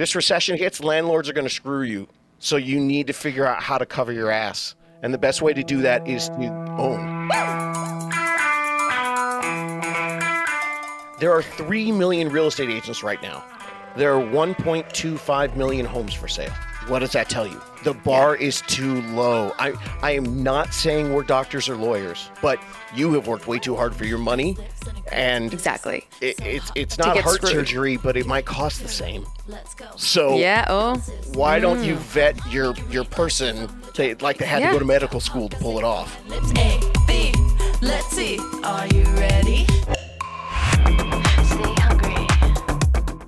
This recession hits, landlords are going to screw you. So you need to figure out how to cover your ass. And the best way to do that is to own. There are 3 million real estate agents right now. There are 1.25 million homes for sale. What does that tell you? The bar is too low. I am not saying we're doctors or lawyers, but you have worked way too hard for your money. And exactly. It's not heart surgery, but it might cost the same. So why don't you vet your person like they had to go to medical school to pull it off? Let's see. Are you ready?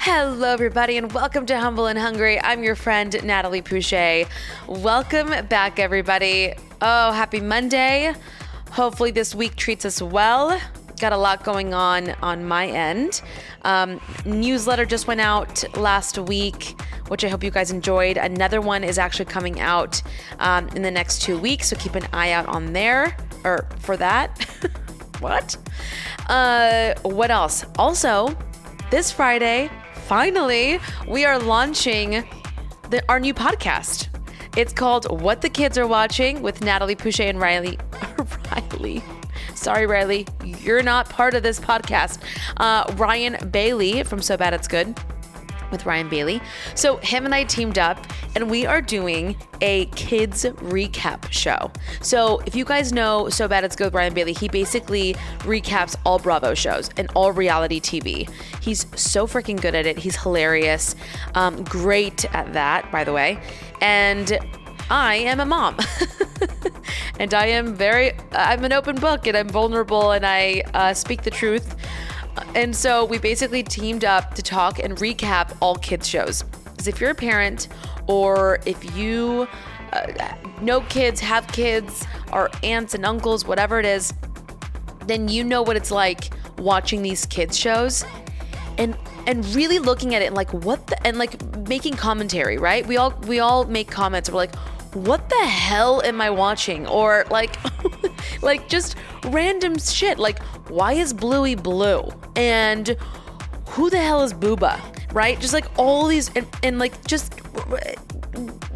Hello, everybody, and welcome to Humble and Hungry. I'm your friend, Natalie Poucher. Welcome back, everybody. Oh, happy Monday. Hopefully this week treats us well. Got a lot going on my end. Newsletter just went out last week, which I hope you guys enjoyed. Another one is actually coming out in the next 2 weeks, so keep an eye out on there or for that. What else? Also, this Friday, finally, we are launching our new podcast. It's called What the Kids Are Watching with Natalie Poucher and Riley. Riley. Sorry, Riley. You're not part of this podcast. Ryan Bailey from So Bad It's Good with Ryan Bailey. So him and I teamed up and we are doing a kids recap show. So if you guys know So Bad It's Good with Ryan Bailey, he basically recaps all Bravo shows and all reality TV. He's so freaking good at it. He's hilarious. Great at that, by the way. And I am a mom and I'm an open book and I'm vulnerable and I speak the truth. And so we basically teamed up to talk and recap all kids shows. Because if you're a parent or if you know kids, have kids, are aunts and uncles, whatever it is, then you know what it's like watching these kids shows and really looking at it and like and like making commentary, right? We all make comments. We're like, what the hell am I watching? Or like, like just random shit. Like, why is Bluey blue? And who the hell is Booba? Right? Just like all these, and like just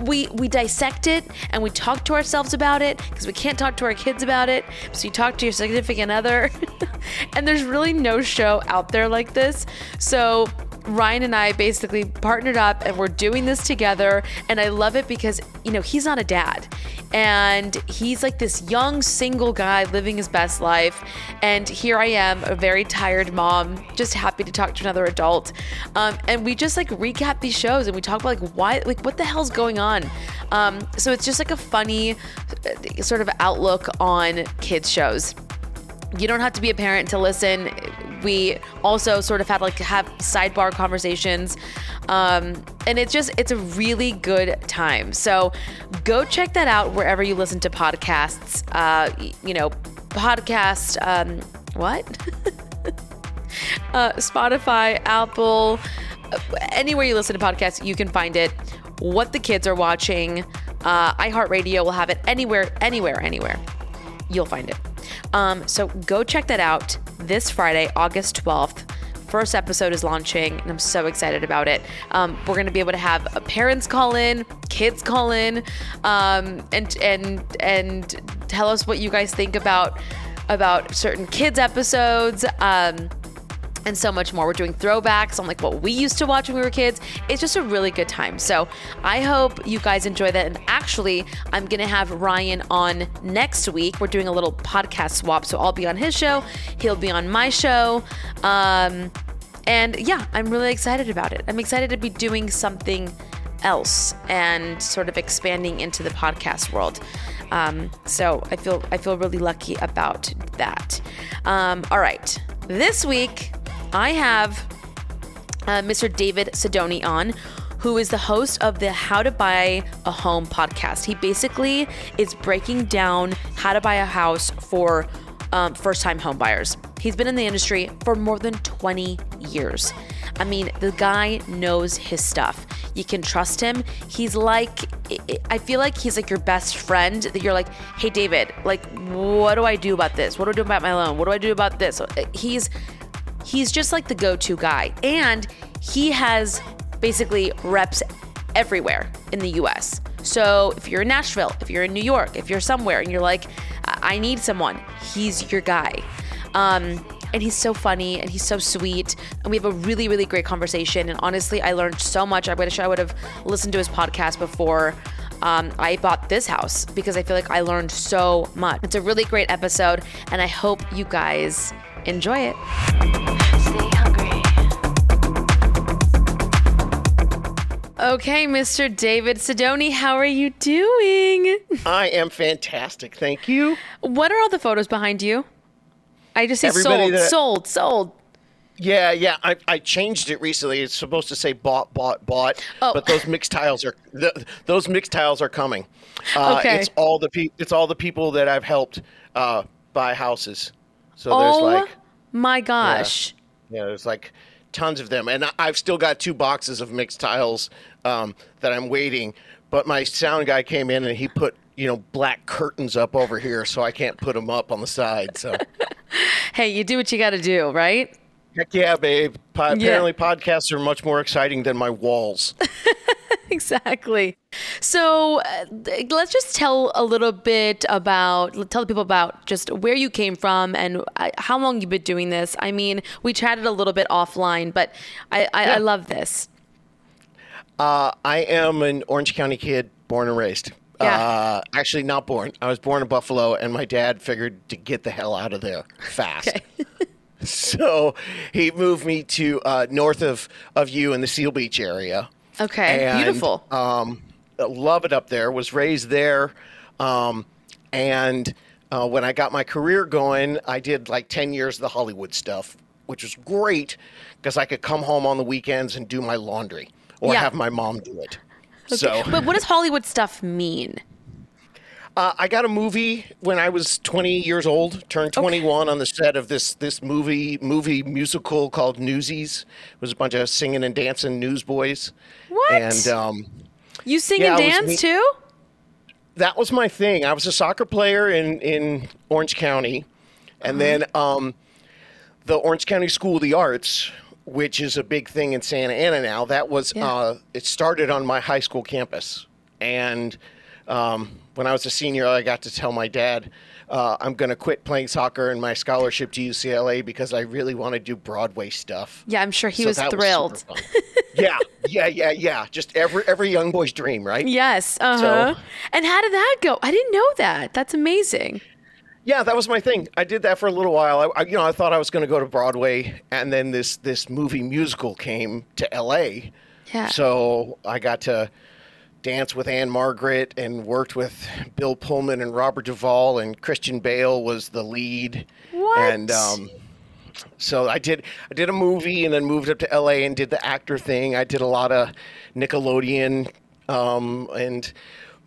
we dissect it and we talk to ourselves about it because we can't talk to our kids about it. So you talk to your significant other, and there's really no show out there like this. So Ryan and I basically partnered up and we're doing this together. And I love it because, you know, he's not a dad and he's like this young single guy living his best life. And here I am, a very tired mom, just happy to talk to another adult. And we just like recap these shows and we talk about like why, like what the hell's going on. So it's just like a funny sort of outlook on kids shows. You don't have to be a parent to listen. We also sort of had like have sidebar conversations. And it's a really good time. So go check that out wherever you listen to podcasts. Spotify, Apple, anywhere you listen to podcasts, you can find it. What the Kids Are Watching. iHeartRadio will have it anywhere. You'll find it. So go check that out this Friday, August 12th. First episode is launching and I'm so excited about it. We're going to be able to have parents call in, kids call in, and tell us what you guys think about certain kids episodes. And so much more. We're doing throwbacks on like what we used to watch when we were kids. It's just a really good time. So I hope you guys enjoy that. And actually, I'm going to have Ryan on next week. We're doing a little podcast swap. So I'll be on his show. He'll be on my show. And yeah, I'm really excited about it. I'm excited to be doing something else and sort of expanding into the podcast world. So I feel really lucky about that. All right. This week, I have Mr. David Sidoni on, who is the host of the How to Buy a Home podcast. He basically is breaking down how to buy a house for first-time home buyers. He's been in the industry for more than 20 years. I mean, the guy knows his stuff. You can trust him. He's like, I feel like he's like your best friend that you're like, hey, David, like, what do I do about this? What do I do about my loan? What do I do about this? He's just like the go-to guy. And he has basically reps everywhere in the US. So if you're in Nashville, if you're in New York, if you're somewhere and you're like, I need someone, he's your guy. And he's so funny and he's so sweet. And we have a really, really great conversation. And honestly, I learned so much. I wish I would have listened to his podcast before I bought this house, because I feel like I learned so much. It's a really great episode and I hope you guys enjoy it. Stay hungry. Okay, Mr. David Sidoni, how are you doing? I am fantastic. Thank you. What are all the photos behind you? I just say sold. Yeah. I changed it recently. It's supposed to say bought. Oh. But those mixed tiles are coming. Okay. It's all the people that I've helped buy houses. So there's like, my gosh. Yeah, there's like tons of them, and I've still got 2 boxes of mixed tiles that I'm waiting. But my sound guy came in and he put, black curtains up over here, so I can't put them up on the side. So, hey, you do what you got to do, right? Heck yeah, babe. Apparently, podcasts are much more exciting than my walls. Exactly. So let's just tell the people about just where you came from and how long you've been doing this. I mean, we chatted a little bit offline, but I love this. I am an Orange County kid, born and raised. Yeah. Actually not born. I was born in Buffalo and my dad figured to get the hell out of there fast. Okay. So he moved me to north of you in the Seal Beach area. Okay. And, beautiful. Love it up there. Was raised there. And when I got my career going, I did like 10 years of the Hollywood stuff, which was great because I could come home on the weekends and do my laundry or have my mom do it. Okay. So, but what does Hollywood stuff mean? I got a movie when I was 20 years old, turned 21 on the set of this movie musical called Newsies. It was a bunch of singing and dancing newsboys. What? And you sing and dance too? That was my thing. I was a soccer player in Orange County, and then the Orange County School of the Arts, which is a big thing in Santa Ana now. That was, it started on my high school campus. And when I was a senior, I got to tell my dad, I'm going to quit playing soccer and my scholarship to UCLA because I really want to do Broadway stuff. Yeah, I'm sure he was thrilled. Was yeah. Just every young boy's dream, right? Yes. So, and how did that go? I didn't know that. That's amazing. Yeah, that was my thing. I did that for a little while. I thought I was going to go to Broadway, and then this movie musical came to L.A. Yeah. So I got to dance with Ann-Margret and worked with Bill Pullman and Robert Duvall, and Christian Bale was the lead. What? And so I did a movie and then moved up to L.A. and did the actor thing. I did a lot of Nickelodeon and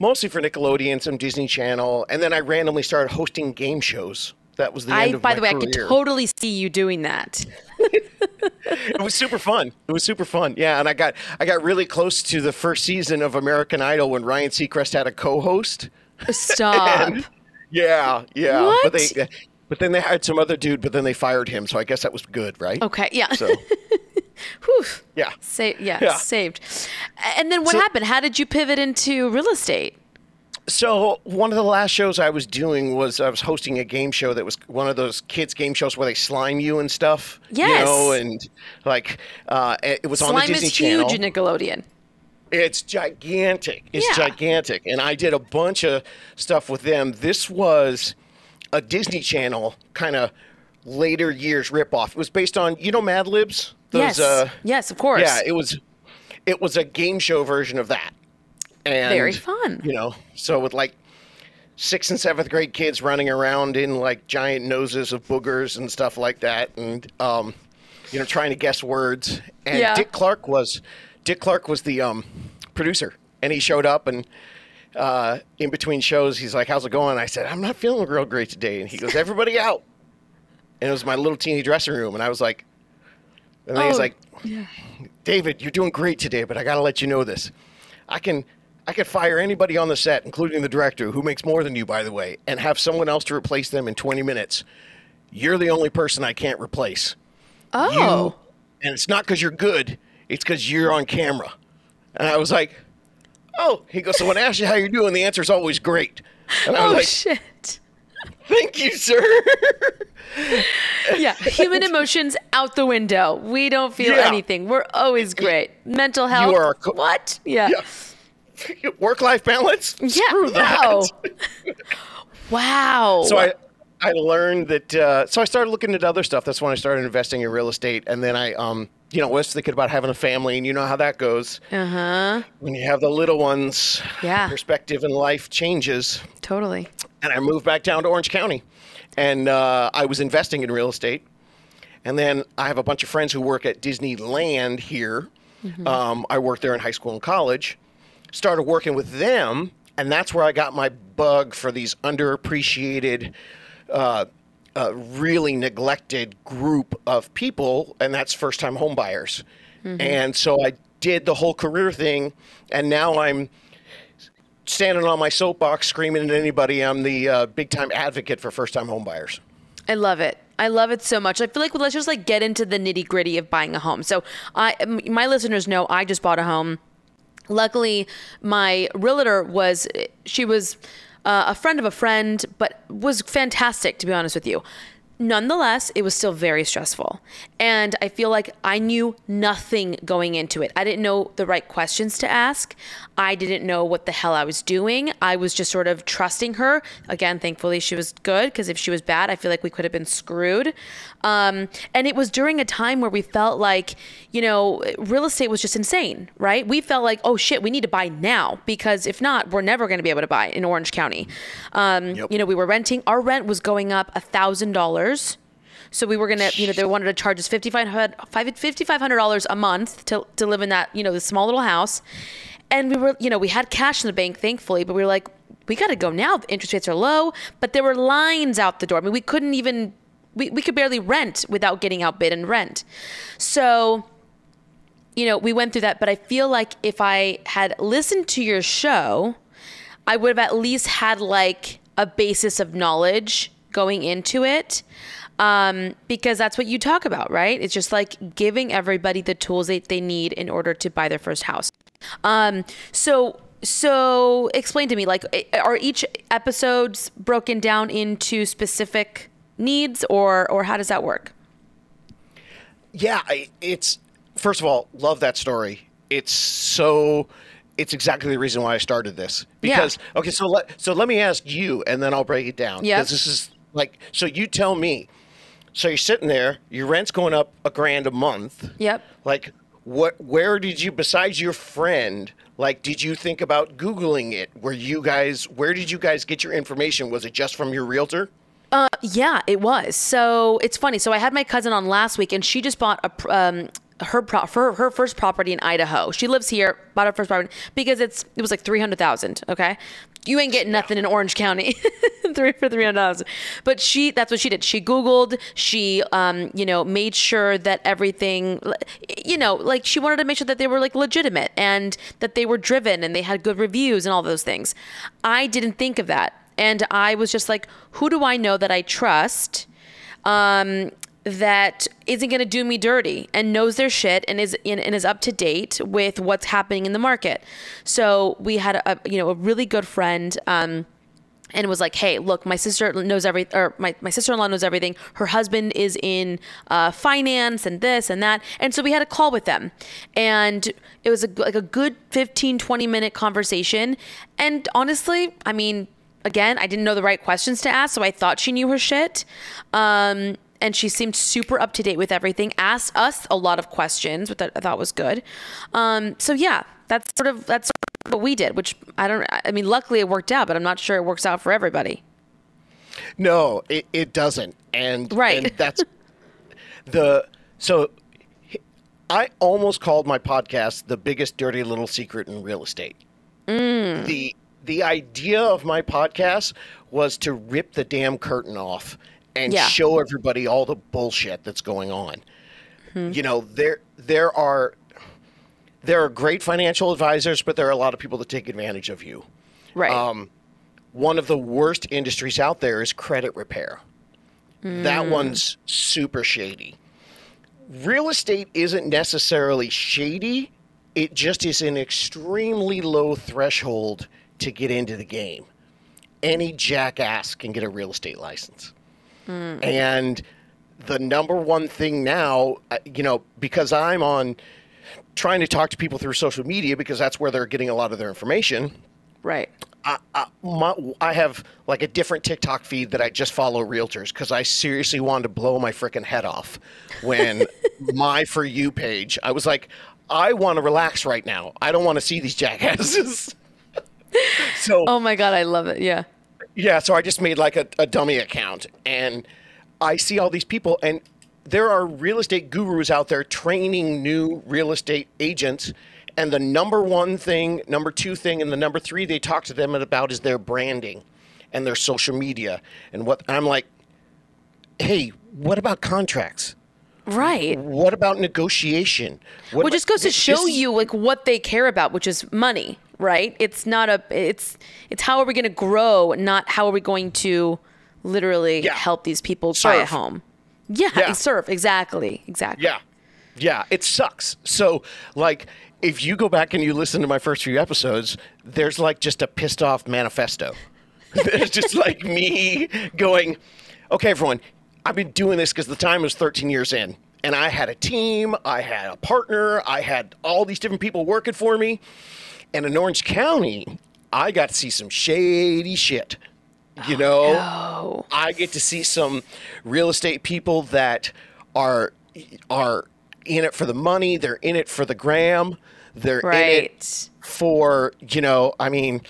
mostly for Nickelodeon, some Disney Channel, and then I randomly started hosting game shows. That was the end of my career. By the way, I could totally see you doing that. It was super fun. Yeah, and I got really close to the first season of American Idol when Ryan Seacrest had a co-host. Stop. Yeah. What? But then they hired some other dude, but then they fired him, so I guess that was good, right? Okay, yeah. So. Whew. Yeah. Saved. And then what happened? How did you pivot into real estate? So one of the last shows I was doing was I was hosting a game show that was one of those kids game shows where they slime you and stuff. Yes. And like it was slime on the Disney Channel. Slime is huge in Nickelodeon. It's gigantic. And I did a bunch of stuff with them. This was a Disney Channel kind of later years ripoff. It was based on, Mad Libs? Those, yes. Yes, of course. Yeah, it was a game show version of that. And very fun. So with like 6th and 7th grade kids running around in like giant noses of boogers and stuff like that, and trying to guess words. And Dick Clark was the producer, and he showed up and in between shows he's like, "How's it going?" I said, "I'm not feeling real great today." And he goes, "Everybody out." And it was my little teeny dressing room, and I was like. And then he's like, "David, you're doing great today, but I got to let you know this. I can fire anybody on the set, including the director, who makes more than you, by the way, and have someone else to replace them in 20 minutes. You're the only person I can't replace. And it's not because you're good. it's because you're on camera. And I was like, oh. He goes, so when I ask you how you're doing, the answer is always great. And I was like, shit. Thank you, sir. Yeah, human emotions out the window. We don't feel anything. We're always great. Mental health. You are what? Yeah. Yeah. Work-life balance? Yeah. Screw that. Wow. So I learned that. So I started looking at other stuff. That's when I started investing in real estate. And then I, was thinking about having a family, and you know how that goes. Uh-huh. When you have the little ones, perspective and life changes. Totally. And I moved back down to Orange County, and I was investing in real estate. And then I have a bunch of friends who work at Disneyland here. Mm-hmm. I worked there in high school and college. Started working with them, and that's where I got my bug for these underappreciated, really neglected group of people, and that's first-time homebuyers. Mm-hmm. And so I did the whole career thing, and now I'm standing on my soapbox screaming at anybody. I'm the big-time advocate for first-time homebuyers. I love it. I love it so much. I feel like let's just get into the nitty-gritty of buying a home. So my listeners know I just bought a home. Luckily, my realtor was a friend of a friend, but was fantastic, to be honest with you. Nonetheless, it was still very stressful. And I feel like I knew nothing going into it. I didn't know the right questions to ask. I didn't know what the hell I was doing. I was just sort of trusting her. Again, thankfully she was good, because if she was bad, I feel like we could have been screwed. And it was during a time where we felt like, real estate was just insane, right? We felt like, oh shit, we need to buy now, because if not, we're never going to be able to buy in Orange County. We were renting. Our rent was going up $1,000. So we were going to, they wanted to charge us $5,500 a month to live in that, the small little house. And we were, we had cash in the bank, thankfully, but we were like, we got to go now. The interest rates are low, but there were lines out the door. I mean, we couldn't even, we could barely rent without getting outbid and rent. So, we went through that, but I feel like if I had listened to your show, I would have at least had a basis of knowledge going into it, because that's what you talk about, right? It's just giving everybody the tools that they need in order to buy their first house. So explain to me, are each episodes broken down into specific needs, or how does that work? Yeah, it's, first of all, love that story. It's exactly the reason why I started this, because, okay, so let me ask you, and then I'll break it down. Yeah. Because this is so you tell me, so you're sitting there, your rent's going up $1,000 a month. Yep. Where did you, besides your friend, did you think about Googling it? Where did you guys get your information? Was it just from your realtor? Yeah, it was. So it's funny. So I had my cousin on last week, and she just bought her first property in Idaho. She lives here, bought her first property because it was $300,000. Okay, you ain't getting nothing in Orange County for $300,000. But that's what she did. She Googled. She made sure that everything, she wanted to make sure that they were legitimate, and that they were driven, and they had good reviews, and all those things. I didn't think of that, and I was just like, who do I know that I trust? That isn't going to do me dirty and knows their shit and is up to date with what's happening in the market. So we had a really good friend, and was like, hey, look, my sister knows everything, or my sister-in-law knows everything. Her husband is in finance and this and that. And so we had a call with them, and it was a good 15, 20 minute conversation. And honestly, I mean, again, I didn't know the right questions to ask. So I thought she knew her shit. And she seemed super up to date with everything, asked us a lot of questions, which I thought was good. That's what we did, which luckily it worked out, but I'm not sure it works out for everybody. No, it doesn't. And, right. And that's so I almost called my podcast The Biggest Dirty Little Secret in Real Estate. Mm. The idea of my podcast was to rip the damn curtain off and show everybody all the bullshit that's going on. Mm-hmm. There are great financial advisors, but there are a lot of people that take advantage of you. Right. One of the worst industries out there is credit repair. That one's super shady. real estate isn't necessarily shady. It just is an extremely low threshold to get into the game. Any jackass can get a real estate license. Mm. And the number one thing now, you know, because I'm on trying to talk to people through social media because that's where they're getting a lot of their information. Right. I have like a different TikTok feed that I just follow realtors because I seriously wanted to blow my freaking head off when my For You page, I was like, I want to relax right now. I don't want to see these jackasses. So, oh my God, I love it. Yeah. Yeah. So I just made like a dummy account and I see all these people, and there are real estate gurus out there training new real estate agents. And the number one thing, number two thing, and the number three they talk to them about is their branding and their social media. And what I'm like, hey, what about contracts? Right. What about negotiation? What well, just goes to show you like what they care about, which is money, right? It's not a, it's how are we going to grow, not how are we going to literally help these people buy a home. Yeah. Serve. Exactly. Yeah. It sucks. So like, if you go back and you listen to my first few episodes, there's like just a pissed off manifesto. There's just like me going, okay, everyone, I've been doing this because the time was 13 years in and I had a team. I had a partner. I had all these different people working for me. And in Orange County, I got to see some shady shit. You know, I get to see some real estate people that are in it for the money. They're in it for the gram. They're in it for, you know, I mean,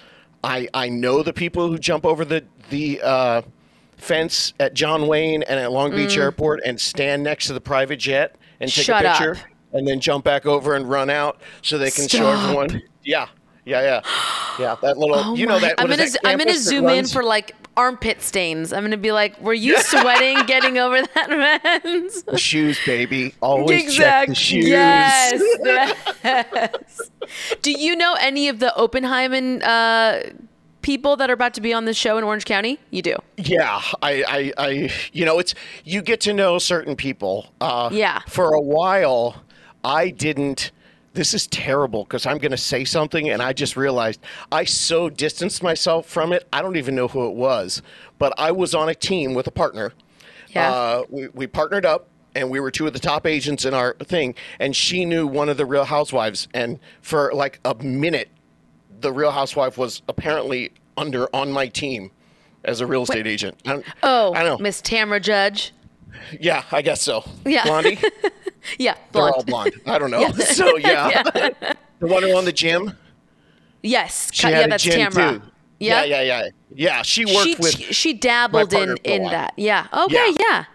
I know the people who jump over the fence at John Wayne and at Long Beach Airport and stand next to the private jet and take a picture and then jump back over and run out so they can show everyone. Yeah. That little, you know, that. I'm gonna zoom in for like armpit stains. I'm gonna be like, were you sweating getting over that fence? The shoes, baby. Always check the shoes. Yes. Do you know any of the Oppenheimer people that are about to be on this show in Orange County? You do. Yeah, I you know, it's you get to know certain people. For a while, I didn't. This is terrible because I'm going to say something and I just realized I so distanced myself from it. I don't even know who it was, but I was on a team with a partner. Yeah. We partnered up and we were two of the top agents in our thing. And she knew one of the Real Housewives. And for like a minute, the Real Housewife was apparently on my team as a real estate agent. I don't know. Miss Tamra Judge. Yeah, I guess so. Yeah. Blondie? Yeah, blonde. They're all blonde. I don't know. Yeah. So, yeah. The one who owned the gym? Yes. She had that's Tamra. Yeah? Yeah. Yeah, she worked with She dabbled in that. Yeah. Okay, yeah.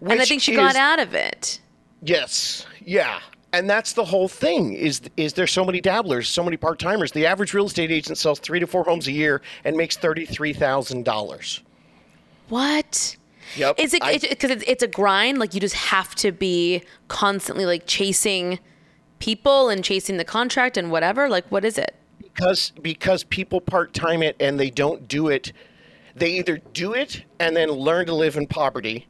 And I think she got out of it. Yes. Yeah. And that's the whole thing is there's so many dabblers, so many part-timers. The average real estate agent sells 3 to 4 homes a year and makes $33,000. What? Yep. Is it because it's a grind? Like you just have to be constantly like chasing people and chasing the contract and whatever. Like what is it? Because people part time it and they don't do it. They either do it and then learn to live in poverty,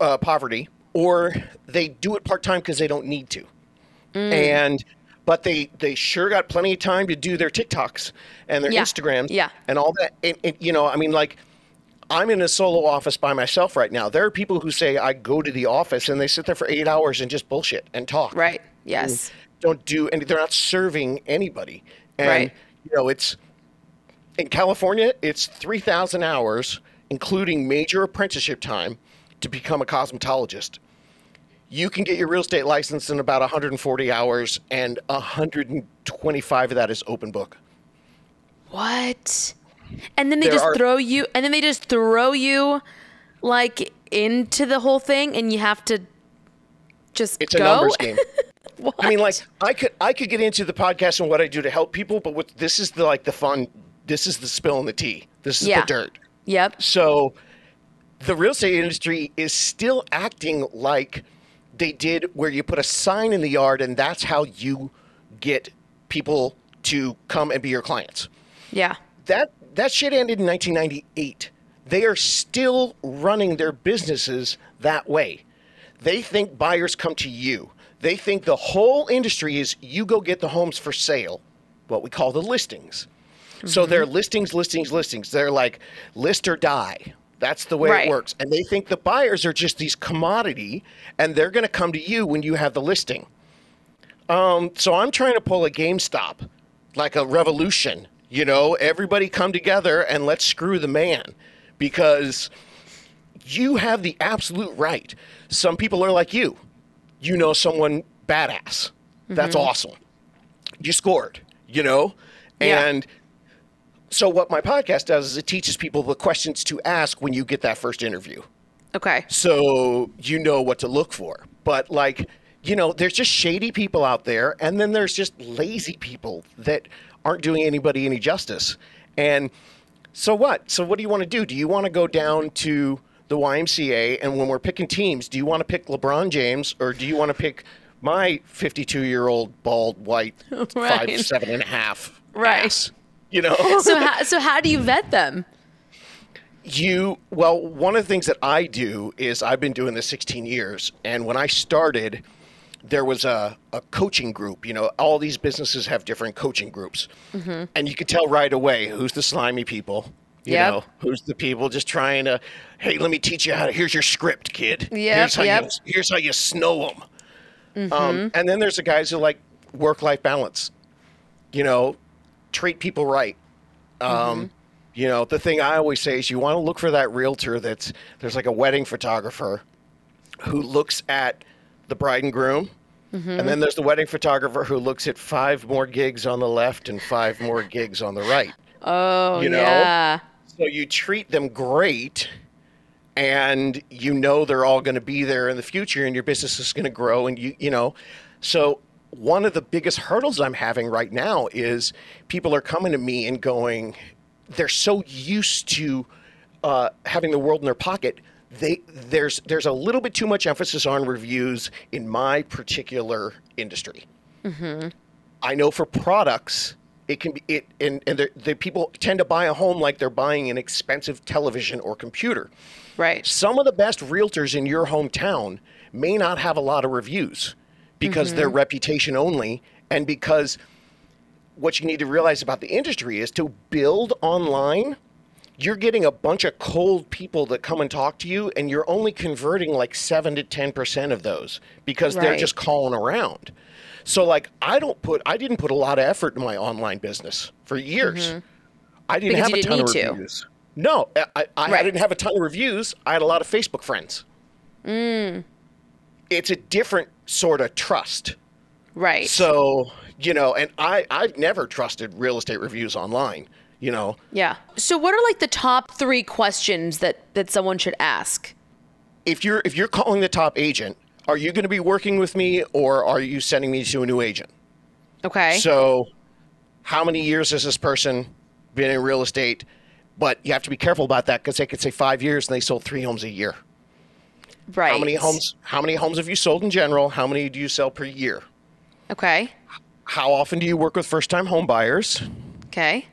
or they do it part time because they don't need to. Mm. But they sure got plenty of time to do their TikToks and their Instagrams and all that. And you know, I mean, like. I'm in a solo office by myself right now. There are people who say I go to the office and they sit there for 8 hours and just bullshit and talk. Right. Yes. Don't do any. They're not serving anybody. And, you know, it's in California, it's 3,000 hours, including major apprenticeship time to become a cosmetologist. You can get your real estate license in about 140 hours and 125 of that is open book. What? And then they just throw you like into the whole thing and you have to just go. It's a numbers game. What? I mean, like I could get into the podcast and what I do to help people, but this is the, like the fun, this is the spill in the tea. This is the dirt. Yep. So the real estate industry is still acting like they did where you put a sign in the yard and that's how you get people to come and be your clients. Yeah. That shit ended in 1998. They are still running their businesses that way. They think buyers come to you. They think the whole industry is you go get the homes for sale, what we call the listings. Mm-hmm. So they're listings. They're like list or die. That's the way it works. And they think the buyers are just these commodity, and they're going to come to you when you have the listing. So I'm trying to pull a GameStop, like a revolution. You know, everybody come together and let's screw the man, because you have the absolute right. Some people are like you. You know someone badass. That's awesome. You scored, you know? And so what my podcast does is it teaches people the questions to ask when you get that first interview. Okay. So you know what to look for. But like, you know, there's just shady people out there, and then there's just lazy people that aren't doing anybody any justice. And so what? So what do you want to do? Do you want to go down to the YMCA, and when we're picking teams, do you want to pick LeBron James, or do you want to pick my 52-year-old bald white 5'7.5" ass? You know. So how do you vet them? Well, one of the things that I do is I've been doing this 16 years, and when I started, there was a coaching group. You know, all these businesses have different coaching groups, and you could tell right away who's the slimy people. You know, who's the people just trying to, hey, let me teach you how to, here's your script, kid. Here's how you snow them. And then there's the guys who like work-life balance, you know, treat people right. You know, the thing I always say is you want to look for that realtor there's like a wedding photographer who looks at the bride and groom. And then there's the wedding photographer who looks at 5 more gigs on the left and 5 more gigs on the right. Oh, you know? Yeah. So you treat them great, and you know they're all going to be there in the future, and your business is going to grow, and you know. So one of the biggest hurdles I'm having right now is people are coming to me and going, they're so used to having the world in their pocket. There's a little bit too much emphasis on reviews in my particular industry. I know for products, it can be and the people tend to buy a home like they're buying an expensive television or computer. Right. Some of the best realtors in your hometown may not have a lot of reviews because they're reputation only, and because what you need to realize about the industry is to build online, you're getting a bunch of cold people that come and talk to you, and you're only converting like 7 to 10% of those because they're just calling around. So like I didn't put a lot of effort in my online business for years. I didn't have a ton of reviews. No, I didn't have a ton of reviews. I had a lot of Facebook friends. It's a different sort of trust. Right. So, you know, and I've never trusted real estate reviews online, you know. Yeah. So what are like the top 3 questions that someone should ask? If you're calling the top agent, are you going to be working with me, or are you sending me to a new agent? Okay. So how many years has this person been in real estate? But you have to be careful about that, because they could say 5 years and they sold 3 homes a year. Right. How many homes have you sold in general? How many do you sell per year? Okay. How often do you work with first-time home buyers? Okay.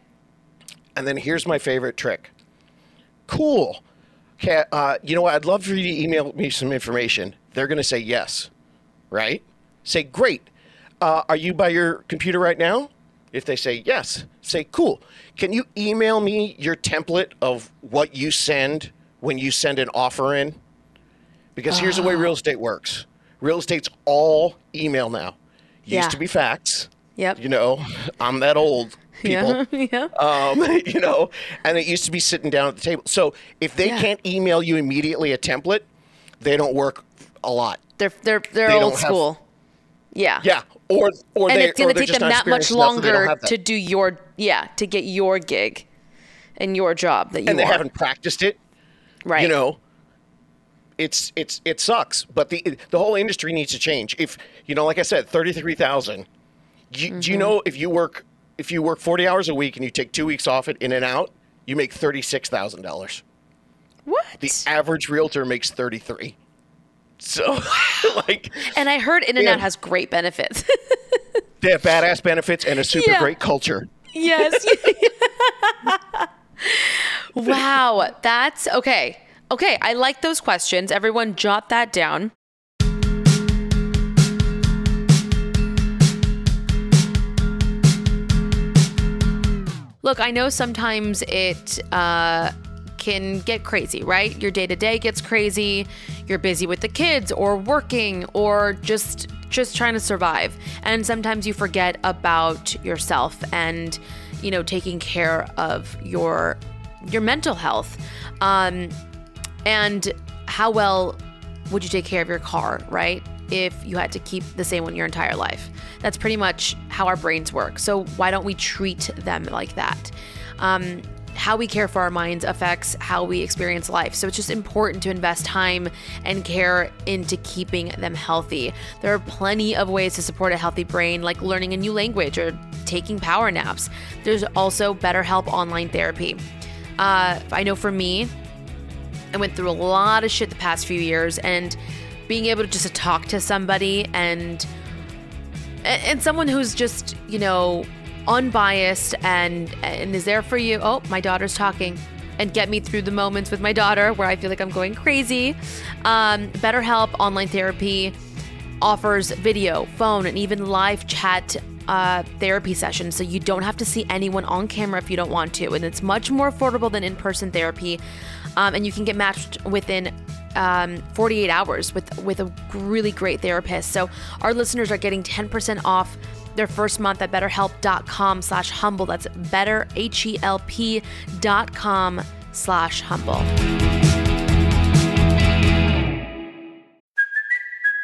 And then here's my favorite trick. Cool. Okay, you know what? I'd love for you to email me some information. They're going to say yes, right? Say, great. Are you by your computer right now? If they say yes, say, cool. Can you email me your template of what you send when you send an offer in? Because here's the way real estate works. Real estate's all email now. Used to be fax. Yep. You know, I'm that old, people. Yeah. You know, and it used to be sitting down at the table. So if they can't email you immediately a template, they don't work a lot. They're old school. Yeah. Yeah. Or it's going to take them that much longer to do to get your gig and your job that you want. And they haven't practiced it. Right. You know, it sucks, but the whole industry needs to change. If, you know, like I said, 33,000, do you know if you work 40 hours a week and you take 2 weeks off at In-N-Out, you make $36,000. What? The average realtor makes 33. So, like, and I heard In-N-Out has great benefits. They have badass benefits and a super great culture. Yes. Wow. That's okay. I like those questions. Everyone jot that down. Look, I know sometimes it can get crazy, right? Your day-to-day gets crazy. You're busy with the kids or working or just trying to survive. And sometimes you forget about yourself and, you know, taking care of your mental health. And how well would you take care of your car, right? If you had to keep the same one your entire life. That's pretty much how our brains work. So why don't we treat them like that? How we care for our minds affects how we experience life. So it's just important to invest time and care into keeping them healthy. There are plenty of ways to support a healthy brain, like learning a new language or taking power naps. There's also BetterHelp online therapy. I know for me, I went through a lot of shit the past few years, and being able to just talk to somebody and someone who's just, you know, unbiased and is there for you. Oh, my daughter's talking. And get me through the moments with my daughter where I feel like I'm going crazy. BetterHelp online therapy offers video, phone, and even live chat therapy sessions, so you don't have to see anyone on camera if you don't want to. And it's much more affordable than in-person therapy. And you can get matched within 48 hours with a really great therapist. So our listeners are getting 10% off their first month at betterhelp.com/humble. That's betterhelp.com/humble.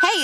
Hey,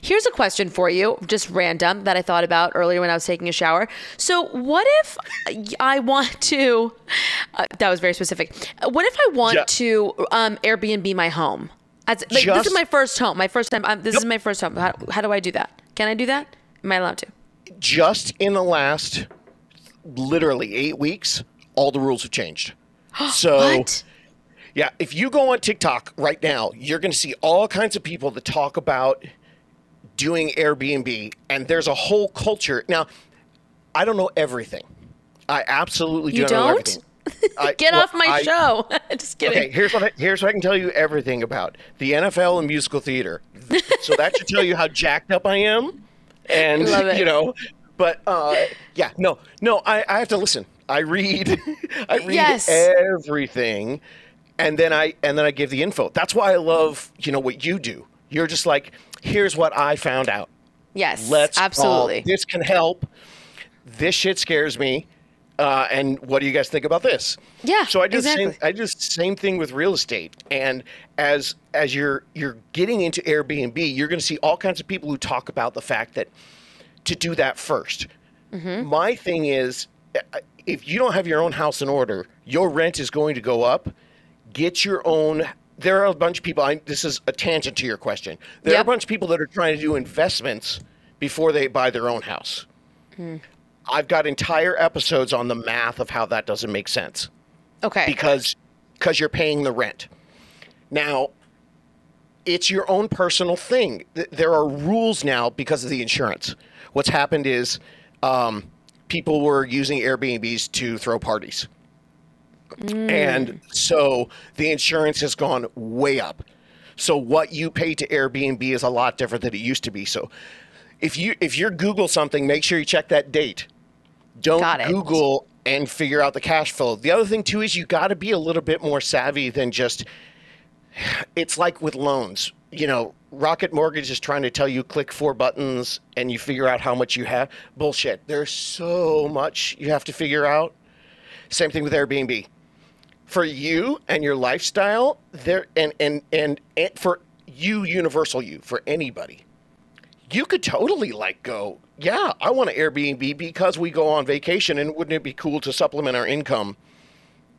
Here's a question for you, just random, that I thought about earlier when I was taking a shower. So what if I want to, that was very specific. What if I want to Airbnb my home? This is my first home, my first time. This is my first home. How do I do that? Can I do that? Am I allowed to? Just in the last, literally 8 weeks, all the rules have changed. So. What? Yeah, if you go on TikTok right now, you're going to see all kinds of people that talk about doing Airbnb, and there's a whole culture. Now, I don't know everything. I absolutely don't know everything. Get off my show. Just kidding. Okay, here's what I can tell you everything about. The NFL and musical theater. So that should tell you how jacked up I am. And, you know, but yeah, no, I have to listen. I read everything. And then I give the info. That's why I love, you know, what you do. You're just like, here's what I found out. Yes, absolutely. This can help. This shit scares me. And what do you guys think about this? Yeah. So I do the same thing with real estate. And as you're getting into Airbnb, you're going to see all kinds of people who talk about the fact that to do that first. Mm-hmm. My thing is, if you don't have your own house in order, your rent is going to go up. Get your own. There are a bunch of people. This is a tangent to your question. There are a bunch of people that are trying to do investments before they buy their own house. Mm. I've got entire episodes on the math of how that doesn't make sense. Okay. Because you're paying the rent. Now, it's your own personal thing. There are rules now because of the insurance. What's happened is people were using Airbnbs to throw parties. Mm. And so the insurance has gone way up. So what you pay to Airbnb is a lot different than it used to be. So if you Google something, make sure you check that date. Don't Google and figure out the cash flow. The other thing too is you got to be a little bit more savvy than just. It's like with loans, you know. Rocket Mortgage is trying to tell you click 4 buttons and you figure out how much you have. Bullshit. There's so much you have to figure out. Same thing with Airbnb. For you and your lifestyle, there and for you, universal you, for anybody, you could totally like go, yeah, I want to Airbnb because we go on vacation, and wouldn't it be cool to supplement our income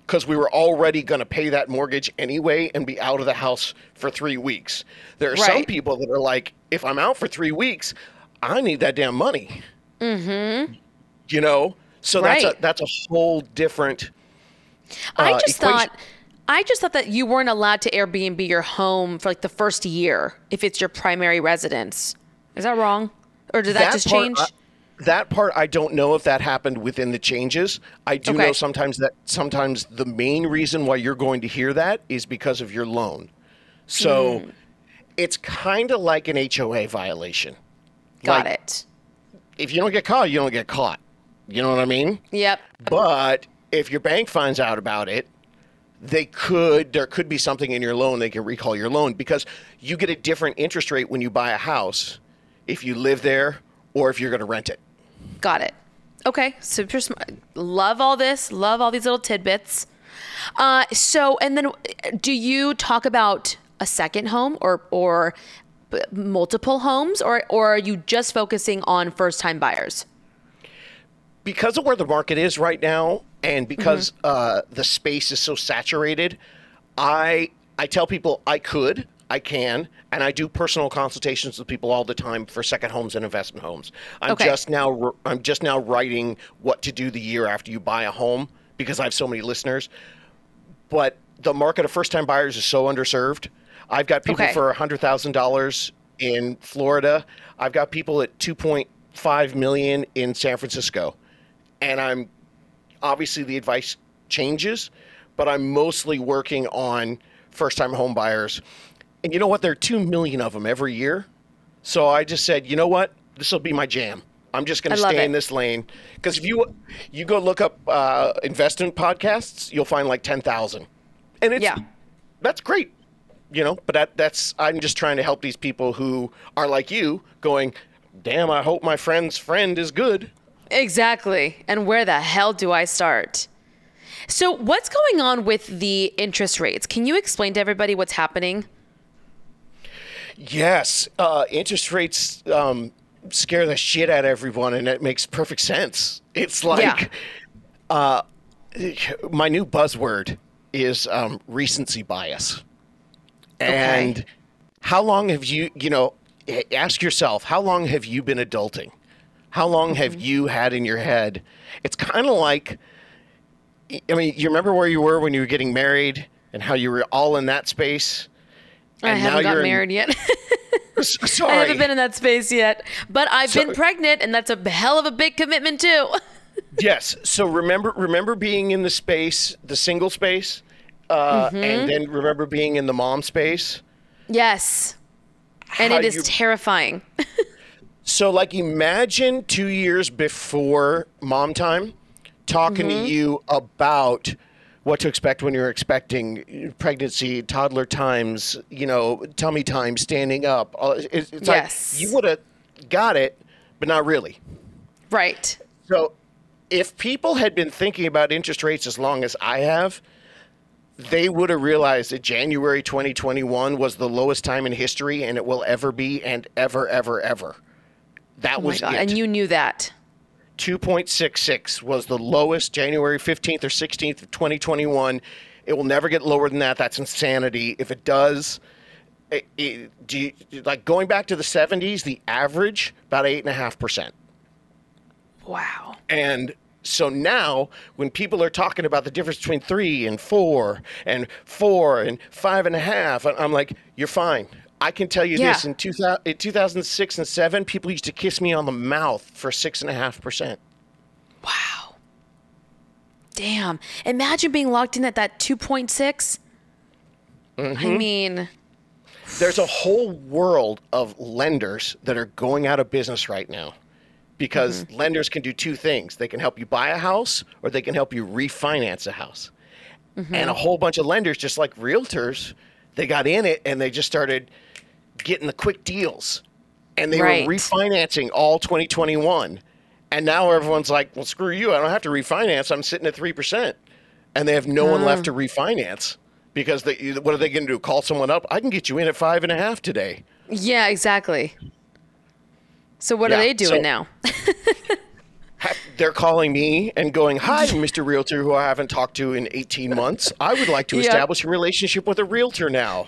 because we were already going to pay that mortgage anyway and be out of the house for 3 weeks. There are some people that are like, if I'm out for 3 weeks, I need that damn money. Mm-hmm. You know? So that's a whole different I just thought that you weren't allowed to Airbnb your home for like the first year if it's your primary residence. Is that wrong? Or did that just change? That part, I don't know if that happened within the changes. I do know sometimes the main reason why you're going to hear that is because of your loan. So it's kind of like an HOA violation. Got it. If you don't get caught, you don't get caught. You know what I mean? Yep. But if your bank finds out about it, there could be something in your loan. They can recall your loan because you get a different interest rate when you buy a house if you live there or if you're going to rent it. Got it. Okay. Super smart. Love all this. Love all these little tidbits. And then do you talk about a second home or multiple homes or are you just focusing on first-time buyers? Because of where the market is right now and because the space is so saturated, I tell people I can, and I do personal consultations with people all the time for second homes and investment homes. I'm just now writing what to do the year after you buy a home because I have so many listeners. But the market of first-time buyers is so underserved. I've got people for $100,000 in Florida. I've got people at $2.5 million in San Francisco. And I'm obviously the advice changes, but I'm mostly working on first-time home buyers. And you know what? There are 2 million of them every year. So I just said, you know what? This will be my jam. I'm just going to stay in this lane. Because if you go look up investment podcasts, you'll find like 10,000. And that's great, you know, but I'm just trying to help these people who are like you going, damn, I hope my friend's friend is good. Exactly. And where the hell do I start? So what's going on with the interest rates? Can you explain to everybody what's happening? Yes. Interest rates scare the shit out of everyone, and it makes perfect sense. It's like my new buzzword is recency bias. And how long have you ask yourself, how long have you been adulting? How long have you had in your head? It's kind of like, I mean, you remember where you were when you were getting married and how you were all in that space? And I haven't got married yet. Sorry. I haven't been in that space yet. But I've been pregnant, and that's a hell of a big commitment too. Yes. So remember being in the space, the single space, and then remember being in the mom space. Yes. And it is terrifying. So like imagine 2 years before mom time talking to you about what to expect when you're expecting pregnancy, toddler times, you know, tummy time, standing up. It's like you would have got it, but not really. Right. So if people had been thinking about interest rates as long as I have, they would have realized that January 2021 was the lowest time in history, and it will ever be, and ever, ever, ever. That was it. And you knew that. 2.66 was the lowest, January 15th or 16th of 2021. It will never get lower than that. That's insanity. If it does, like going back to the 70s, the average, about 8.5%. Wow. And so now when people are talking about the difference between 3 and 4 and 5.5, I'm like, you're fine. I can tell you this, in 2006 and 2007, people used to kiss me on the mouth for 6.5%. Wow. Damn. Imagine being locked in at that 2.6. I mean, there's a whole world of lenders that are going out of business right now because lenders can do two things. They can help you buy a house or they can help you refinance a house. And a whole bunch of lenders, just like realtors, they got in it and they just started getting the quick deals and they were refinancing all 2021. And now everyone's like, well, screw you. I don't have to refinance. I'm sitting at 3%. And they have no one left to refinance because what are they going to do? Call someone up? I can get you in at 5.5 today. Yeah, exactly. So what are they doing now? They're calling me and going, hi, Mr. Realtor, who I haven't talked to in 18 months. I would like to establish a relationship with a realtor now.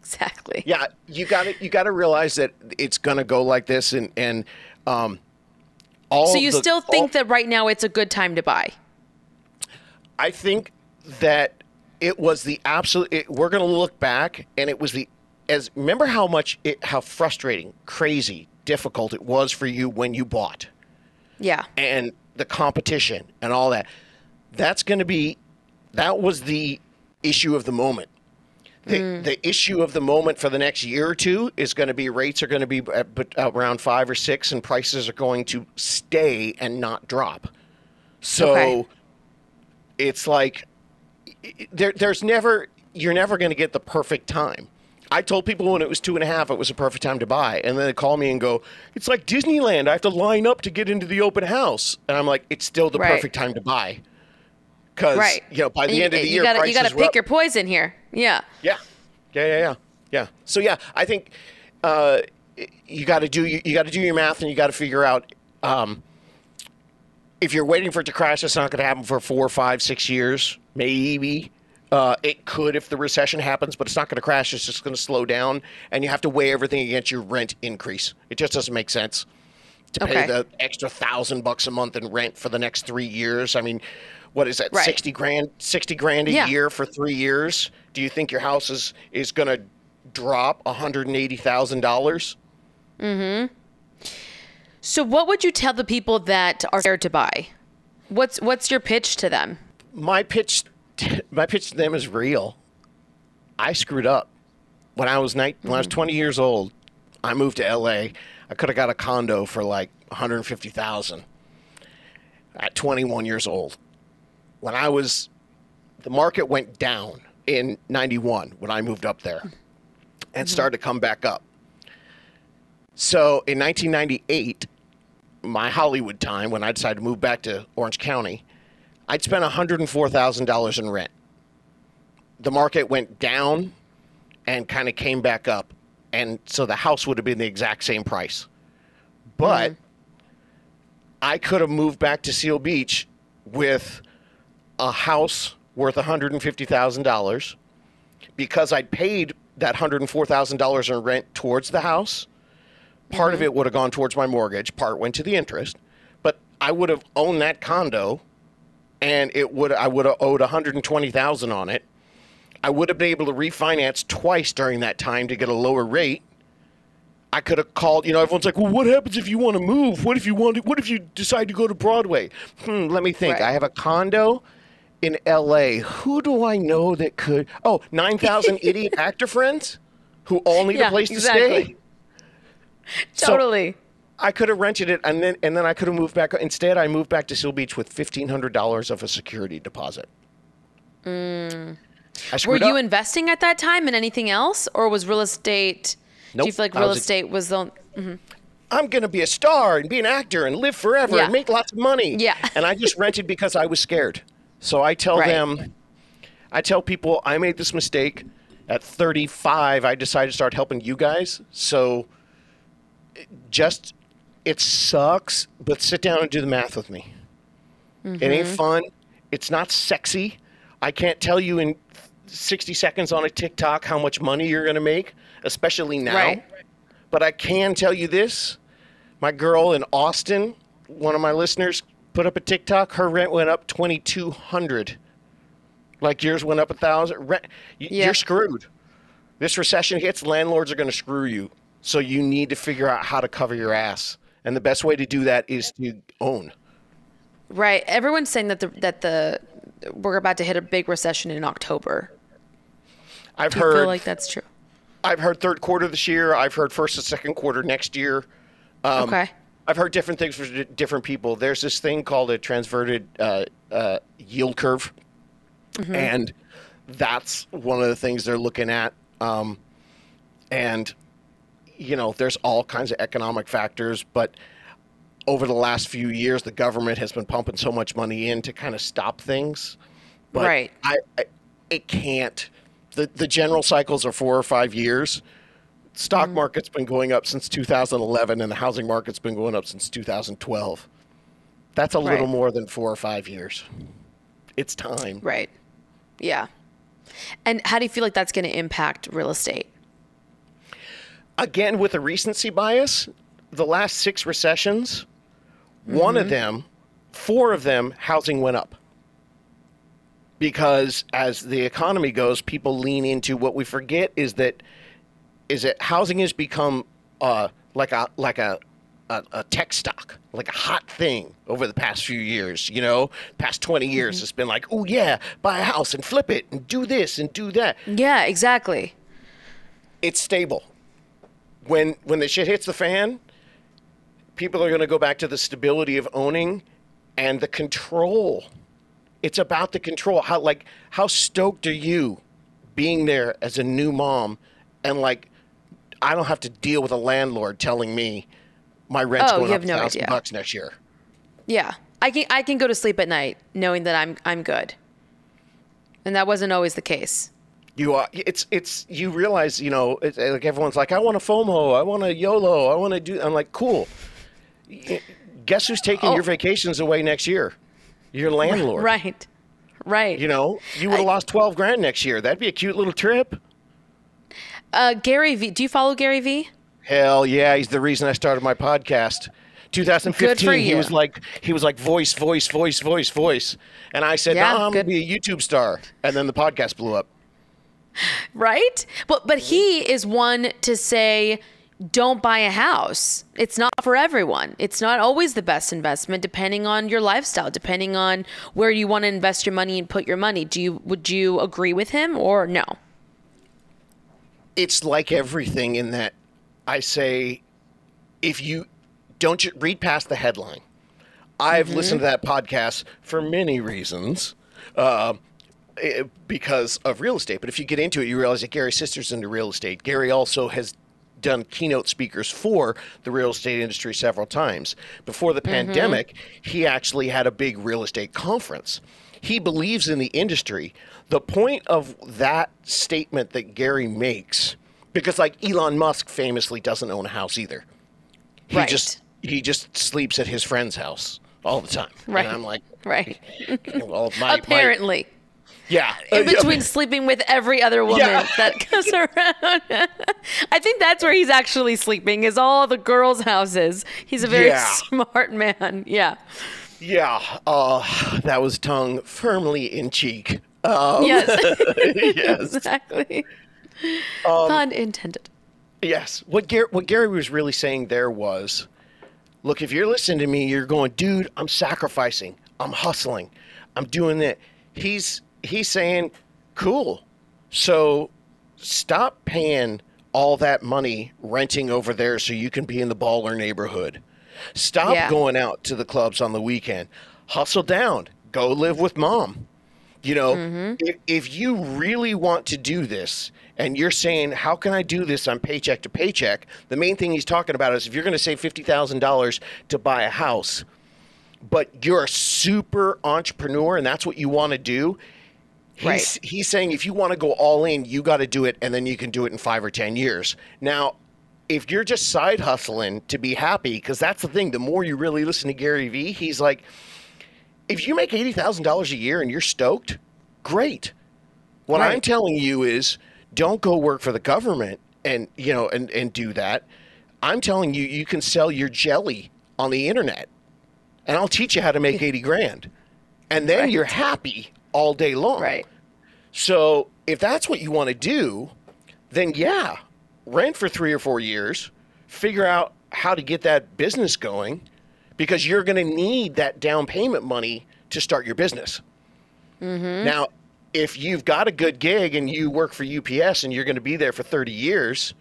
Exactly. Yeah, you got to realize that it's going to go like this. And all. So you still think that right now it's a good time to buy? I think that it was the absolute. We're going to look back, and it was the Remember how much how frustrating, crazy, difficult it was for you when you bought. Yeah. And the competition and all that. That's going to be. That was the issue of the moment. The issue of the moment for the next year or two is going to be rates are going to be around 5 or 6, and prices are going to stay and not drop. So it's like there's never you're never going to get the perfect time. I told people when it was 2.5, it was a perfect time to buy. And then they call me and go, it's like Disneyland. I have to line up to get into the open house. And I'm like, it's still the perfect time to buy. Because, you know, by the end of the year, prices were up. You got to pick your poison here. Yeah. So, I think you got to do your math, and you got to figure out if you're waiting for it to crash, it's not going to happen for 4, 5, 6 years, maybe. It could if the recession happens, but it's not going to crash. It's just going to slow down, and you have to weigh everything against your rent increase. It just doesn't make sense to pay the extra $1,000 a month in rent for the next 3 years. I mean, what is that? $60,000 a year for 3 years. Do you think your house is going to drop $180,000? Mm-hmm. So what would you tell the people that are scared to buy? What's your pitch to them? My pitch to them is real. I screwed up. When I was 20 years old, I moved to LA. I could have got a condo for like $150,000 at 21 years old. When I was, the market went down in 91 when I moved up there and started to come back up. So in 1998, my Hollywood time, when I decided to move back to Orange County, I'd spent $104,000 in rent. The market went down and kind of came back up. And so the house would have been the exact same price. But I could have moved back to Seal Beach with a house worth $150,000 because I'd paid that $104,000 in rent towards the house. Part of it would have gone towards my mortgage. Part went to the interest. But I would have owned that condo. And I would have owed $120,000 on it. I would have been able to refinance twice during that time to get a lower rate. I could have called, everyone's like, well, what happens if you want to move? What if you decide to go to Broadway? Let me think. Right. I have a condo in LA. Who do I know that could? Oh, 9,000 idiot actor friends who all need a place to stay. Totally. So, I could have rented it, and then I could have moved back. Instead, I moved back to Seal Beach with $1,500 of a security deposit. Were you investing at that time in anything else, or was real estate? Nope. Do you feel like real estate was the? I'm gonna be a star and be an actor and live forever and make lots of money. Yeah. And I just rented because I was scared. So I tell them, I tell people I made this mistake at 35. I decided to start helping you guys. So, it sucks, but sit down and do the math with me. It ain't fun. It's not sexy. I can't tell you in 60 seconds on a TikTok how much money you're going to make, especially now. Right. But I can tell you this. My girl in Austin, one of my listeners, put up a TikTok. Her rent went up $2,200. Like yours went up $1,000. You're screwed. This recession hits, landlords are going to screw you. So you need to figure out how to cover your ass. And the best way to do that is to own. Right. Everyone's saying that we're about to hit a big recession in October. Do you feel like that's true? I've heard third quarter this year. I've heard first and second quarter next year. I've heard different things for different people. There's this thing called a transverted yield curve. And that's one of the things they're looking at. And there's all kinds of economic factors, but over the last few years, the government has been pumping so much money in to kind of stop things. But it can't. The general cycles are 4 or 5 years. Stock market's been going up since 2011, and the housing market's been going up since 2012. That's a little more than 4 or 5 years. It's time. Right. Yeah. And how do you feel like that's going to impact real estate? Again, with a recency bias, the last 6 recessions, 4 of them, housing went up. because as the economy goes, people lean into what we forget is that housing has become like a tech stock, like a hot thing over the past few years, past 20 years. Mm-hmm. It's been like, oh yeah, buy a house and flip it and do this and do that. Yeah, exactly. It's stable. When the shit hits the fan, people are going to go back to the stability of owning and the control. It's about the control. How stoked are you being there as a new mom and I don't have to deal with a landlord telling me my rent's going up $1,000 next year. Yeah. I can go to sleep at night knowing that I'm good. And that wasn't always the case. You realize, everyone's like, I want a FOMO, I want a YOLO, I want to do, I'm like, cool. Guess who's taking your vacations away next year? Your landlord. Right. You would have lost $12,000 next year. That'd be a cute little trip. Gary V. Do you follow Gary V? Hell yeah. He's the reason I started my podcast. 2015, he was like voice. And I said, no, I'm going to be a YouTube star. And then the podcast blew up. Right? But he is one to say, don't buy a house. It's not for everyone. It's not always the best investment, depending on your lifestyle, depending on where you want to invest your money and put your money. Would you agree with him or no? It's like everything in that I say, if you don't read past the headline. I've listened to that podcast for many reasons because of real estate. But if you get into it, you realize that Gary's sister's into real estate. Gary also has done keynote speakers for the real estate industry several times. Before the pandemic, he actually had a big real estate conference. He believes in the industry. The point of that statement that Gary makes, because Elon Musk famously doesn't own a house either. He just sleeps at his friend's house all the time. Right. And I'm like, right. Well, apparently. Yeah. In between sleeping with every other woman that goes around. I think that's where he's actually sleeping, is all the girls' houses. He's a very smart man. Yeah. Yeah. That was tongue firmly in cheek. Yes. Yes. Exactly. Pun intended. Yes. What Gary was really saying there was, look, if you're listening to me, you're going, dude, I'm sacrificing. I'm hustling. I'm doing that. He's saying, cool. So stop paying all that money renting over there so you can be in the baller neighborhood. Stop going out to the clubs on the weekend. Hustle down. Go live with mom. If you really want to do this and you're saying, how can I do this on paycheck to paycheck? The main thing he's talking about is if you're going to save $50,000 to buy a house, but you're a super entrepreneur and that's what you want to do. He's saying, if you want to go all in, you got to do it. And then you can do it in 5 or 10 years. Now, if you're just side hustling to be happy, because that's the thing, the more you really listen to Gary V, he's like, if you make $80,000 a year and you're stoked, great. What I'm telling you is don't go work for the government and do that. I'm telling you, you can sell your jelly on the internet and I'll teach you how to make 80 grand. And then you're happy all day long. Right. So if that's what you want to do, then rent for 3 or 4 years, figure out how to get that business going. Because you're going to need that down payment money to start your business. Mm-hmm. Now, if you've got a good gig and you work for UPS and you're going to be there for 30 years,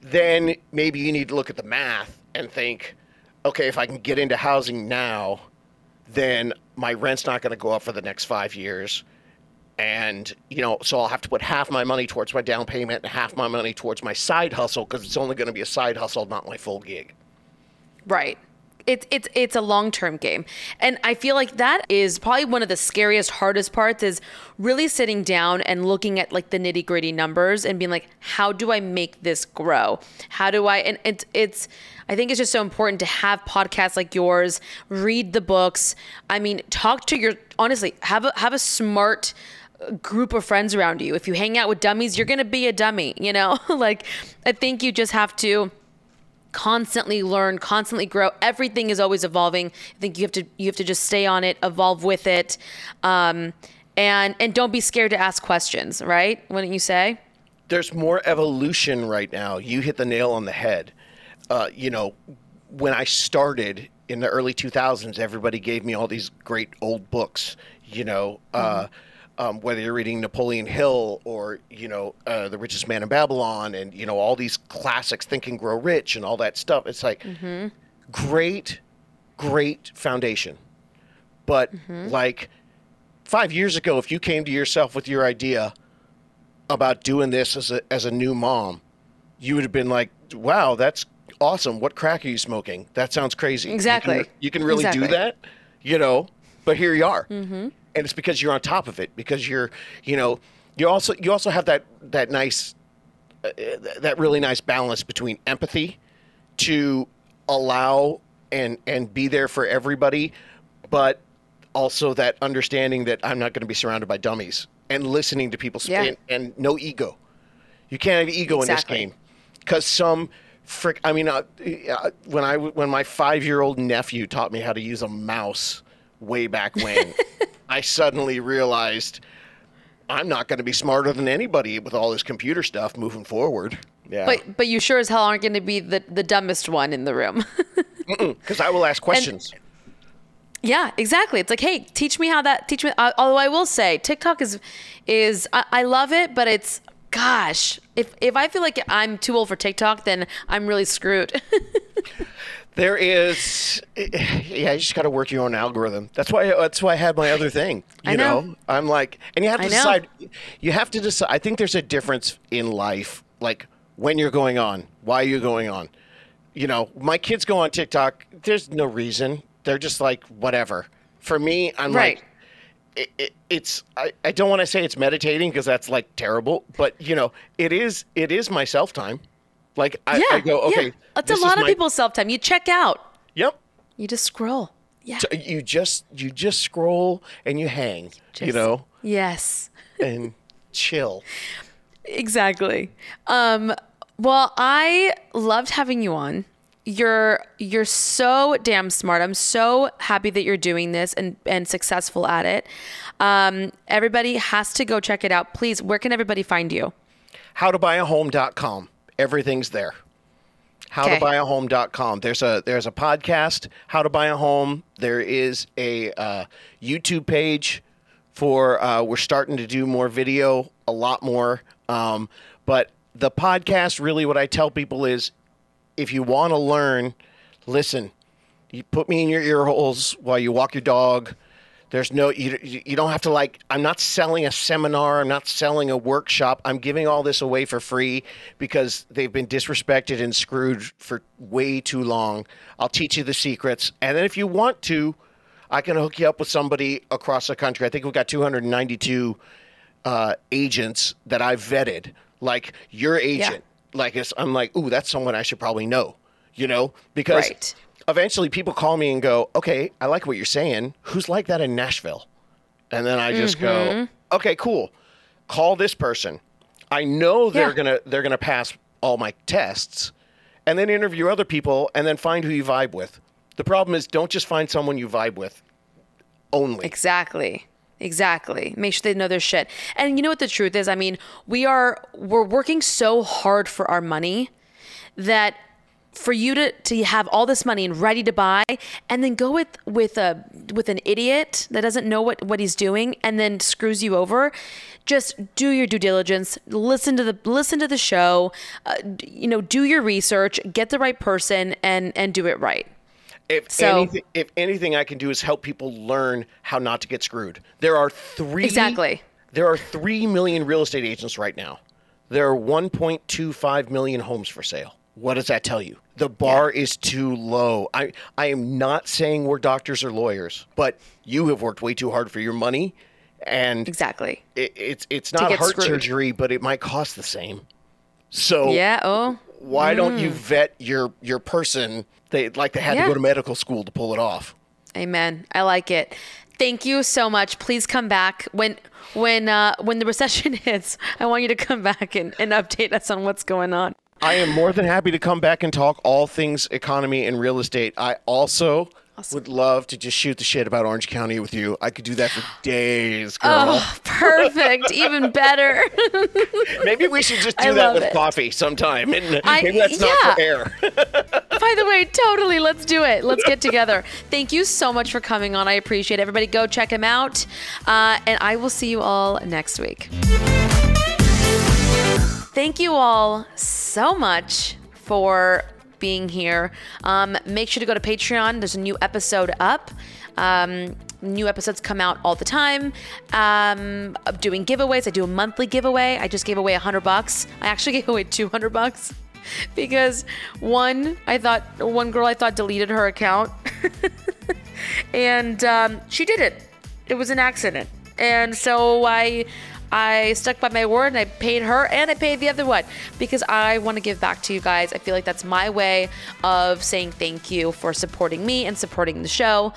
then maybe you need to look at the math and think, okay, if I can get into housing now, then my rent's not going to go up for the next 5 years. And, so I'll have to put half my money towards my down payment and half my money towards my side hustle because it's only going to be a side hustle, not my full gig. Right. It's a long-term game. And I feel like that is probably one of the scariest, hardest parts is really sitting down and looking at the nitty-gritty numbers and being like, how do I make this grow? How do I, and it's I think it's just so important to have podcasts like yours, read the books. I mean, talk to honestly, have a smart group of friends around you. If you hang out with dummies, you're going to be a dummy, I think you just have to constantly learn, constantly grow. Everything is always evolving. I think you have to just stay on it, evolve with it. And don't be scared to ask questions, right? Wouldn't you say? There's more evolution right now. You hit the nail on the head. When I started in the early 2000s, everybody gave me all these great old books, whether you're reading Napoleon Hill or, The Richest Man in Babylon and, all these classics, Think and Grow Rich and all that stuff. It's like great foundation. But 5 years ago, if you came to yourself with your idea about doing this as a new mom, you would have been like, wow, that's awesome. What crack are you smoking? That sounds crazy. Exactly. You can really do that, but here you are. Mm-hmm. And it's because you're on top of it, because you also have that nice, that really nice balance between empathy to allow and be there for everybody, but also that understanding that I'm not going to be surrounded by dummies and listening to people and no ego. You can't have ego in this game because when my 5-year-old nephew taught me how to use a mouse way back when, I suddenly realized I'm not going to be smarter than anybody with all this computer stuff moving forward. Yeah. But you sure as hell aren't going to be the dumbest one in the room. Because I will ask questions. Yeah, exactly. It's like, hey, teach me. Although I will say TikTok is I love it, but it's, gosh, if I feel like I'm too old for TikTok, then I'm really screwed. There is, you just got to work your own algorithm. That's why I had my other thing. I know. I'm like, and you have to decide. You have to decide. I think there's a difference in life, like when you're going on, why you're going on. My kids go on TikTok. There's no reason. They're just like whatever. For me, I'm like, it's. I don't want to say it's meditating because that's like terrible, but it is my self time. Like I go, okay. Yeah. That's a lot of people's self time. You check out. Yep. You just scroll. Yeah. So you just scroll and you hang. You just. Yes. And chill. Exactly. Well, I loved having you on. You're so damn smart. I'm so happy that you're doing this and successful at it. Everybody has to go check it out. Please, where can everybody find you? howtobuyahome.com. Everything's there. Howtobuyahome.com. There's a podcast, How to Buy a Home. There is a YouTube page for we're starting to do more video, a lot more. But the podcast, really what I tell people is if you want to learn, listen. You put me in your ear holes while you walk your dog. There's no, you don't have to like, I'm not selling a seminar. I'm not selling a workshop. I'm giving all this away for free because they've been disrespected and screwed for way too long. I'll teach you the secrets. And then if you want to, I can hook you up with somebody across the country. I think we've got 292 agents that I've vetted, like your agent. Yeah. Like I'm like, ooh, that's someone I should probably know, because eventually people call me and go, okay, I like what you're saying. Who's like that in Nashville? And then I just go, okay, cool. Call this person. I know they're gonna pass all my tests and then interview other people and then find who you vibe with. The problem is don't just find someone you vibe with only. Exactly. Make sure they know their shit. And you know what the truth is? I mean, we're working so hard for our money that for you to have all this money and ready to buy and then go with an idiot that doesn't know what he's doing and then screws you over, just do your due diligence, listen to the show, do your research, get the right person and do it right. If anything I can do is help people learn how not to get screwed. There are 3 million real estate agents right now. There are 1.25 million homes for sale. What does that tell you? The bar is too low. I am not saying we're doctors or lawyers, but you have worked way too hard for your money. And it's not heart surgery, but it might cost the same. So why don't you vet your person? They had to go to medical school to pull it off. Amen. I like it. Thank you so much. Please come back when the recession hits. I want you to come back and update us on what's going on. I am more than happy to come back and talk all things economy and real estate. I also Awesome. Would love to just shoot the shit about Orange County with you. I could do that for days, girl. Oh, perfect. Even better. Maybe we should just do that with coffee sometime. And maybe that's not for air. By the way, totally. Let's do it. Let's get together. Thank you so much for coming on. I appreciate it. Everybody go check him out. And I will see you all next week. Thank you all so much for being here. Make sure to go to Patreon. There's a new episode up. New episodes come out all the time. I'm doing giveaways. I do a monthly giveaway. I just gave away $100. I actually gave away $200 because one girl I thought deleted her account and she did it. It was an accident. And so I stuck by my word and I paid her and I paid the other one because I want to give back to you guys. I feel like that's my way of saying thank you for supporting me and supporting the show.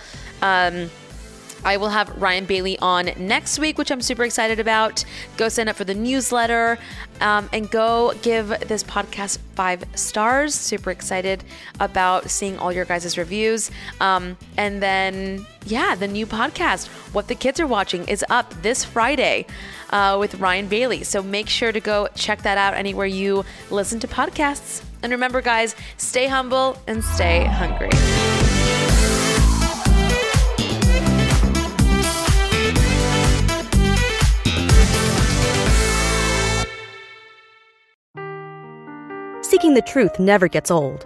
I will have Ryan Bailey on next week, which I'm super excited about. Go sign up for the newsletter and go give this podcast 5 stars. Super excited about seeing all your guys' reviews. And then, the new podcast, What the Kids Are Watching, is up this Friday with Ryan Bailey. So make sure to go check that out anywhere you listen to podcasts. And remember, guys, stay humble and stay hungry. Seeking the truth never gets old.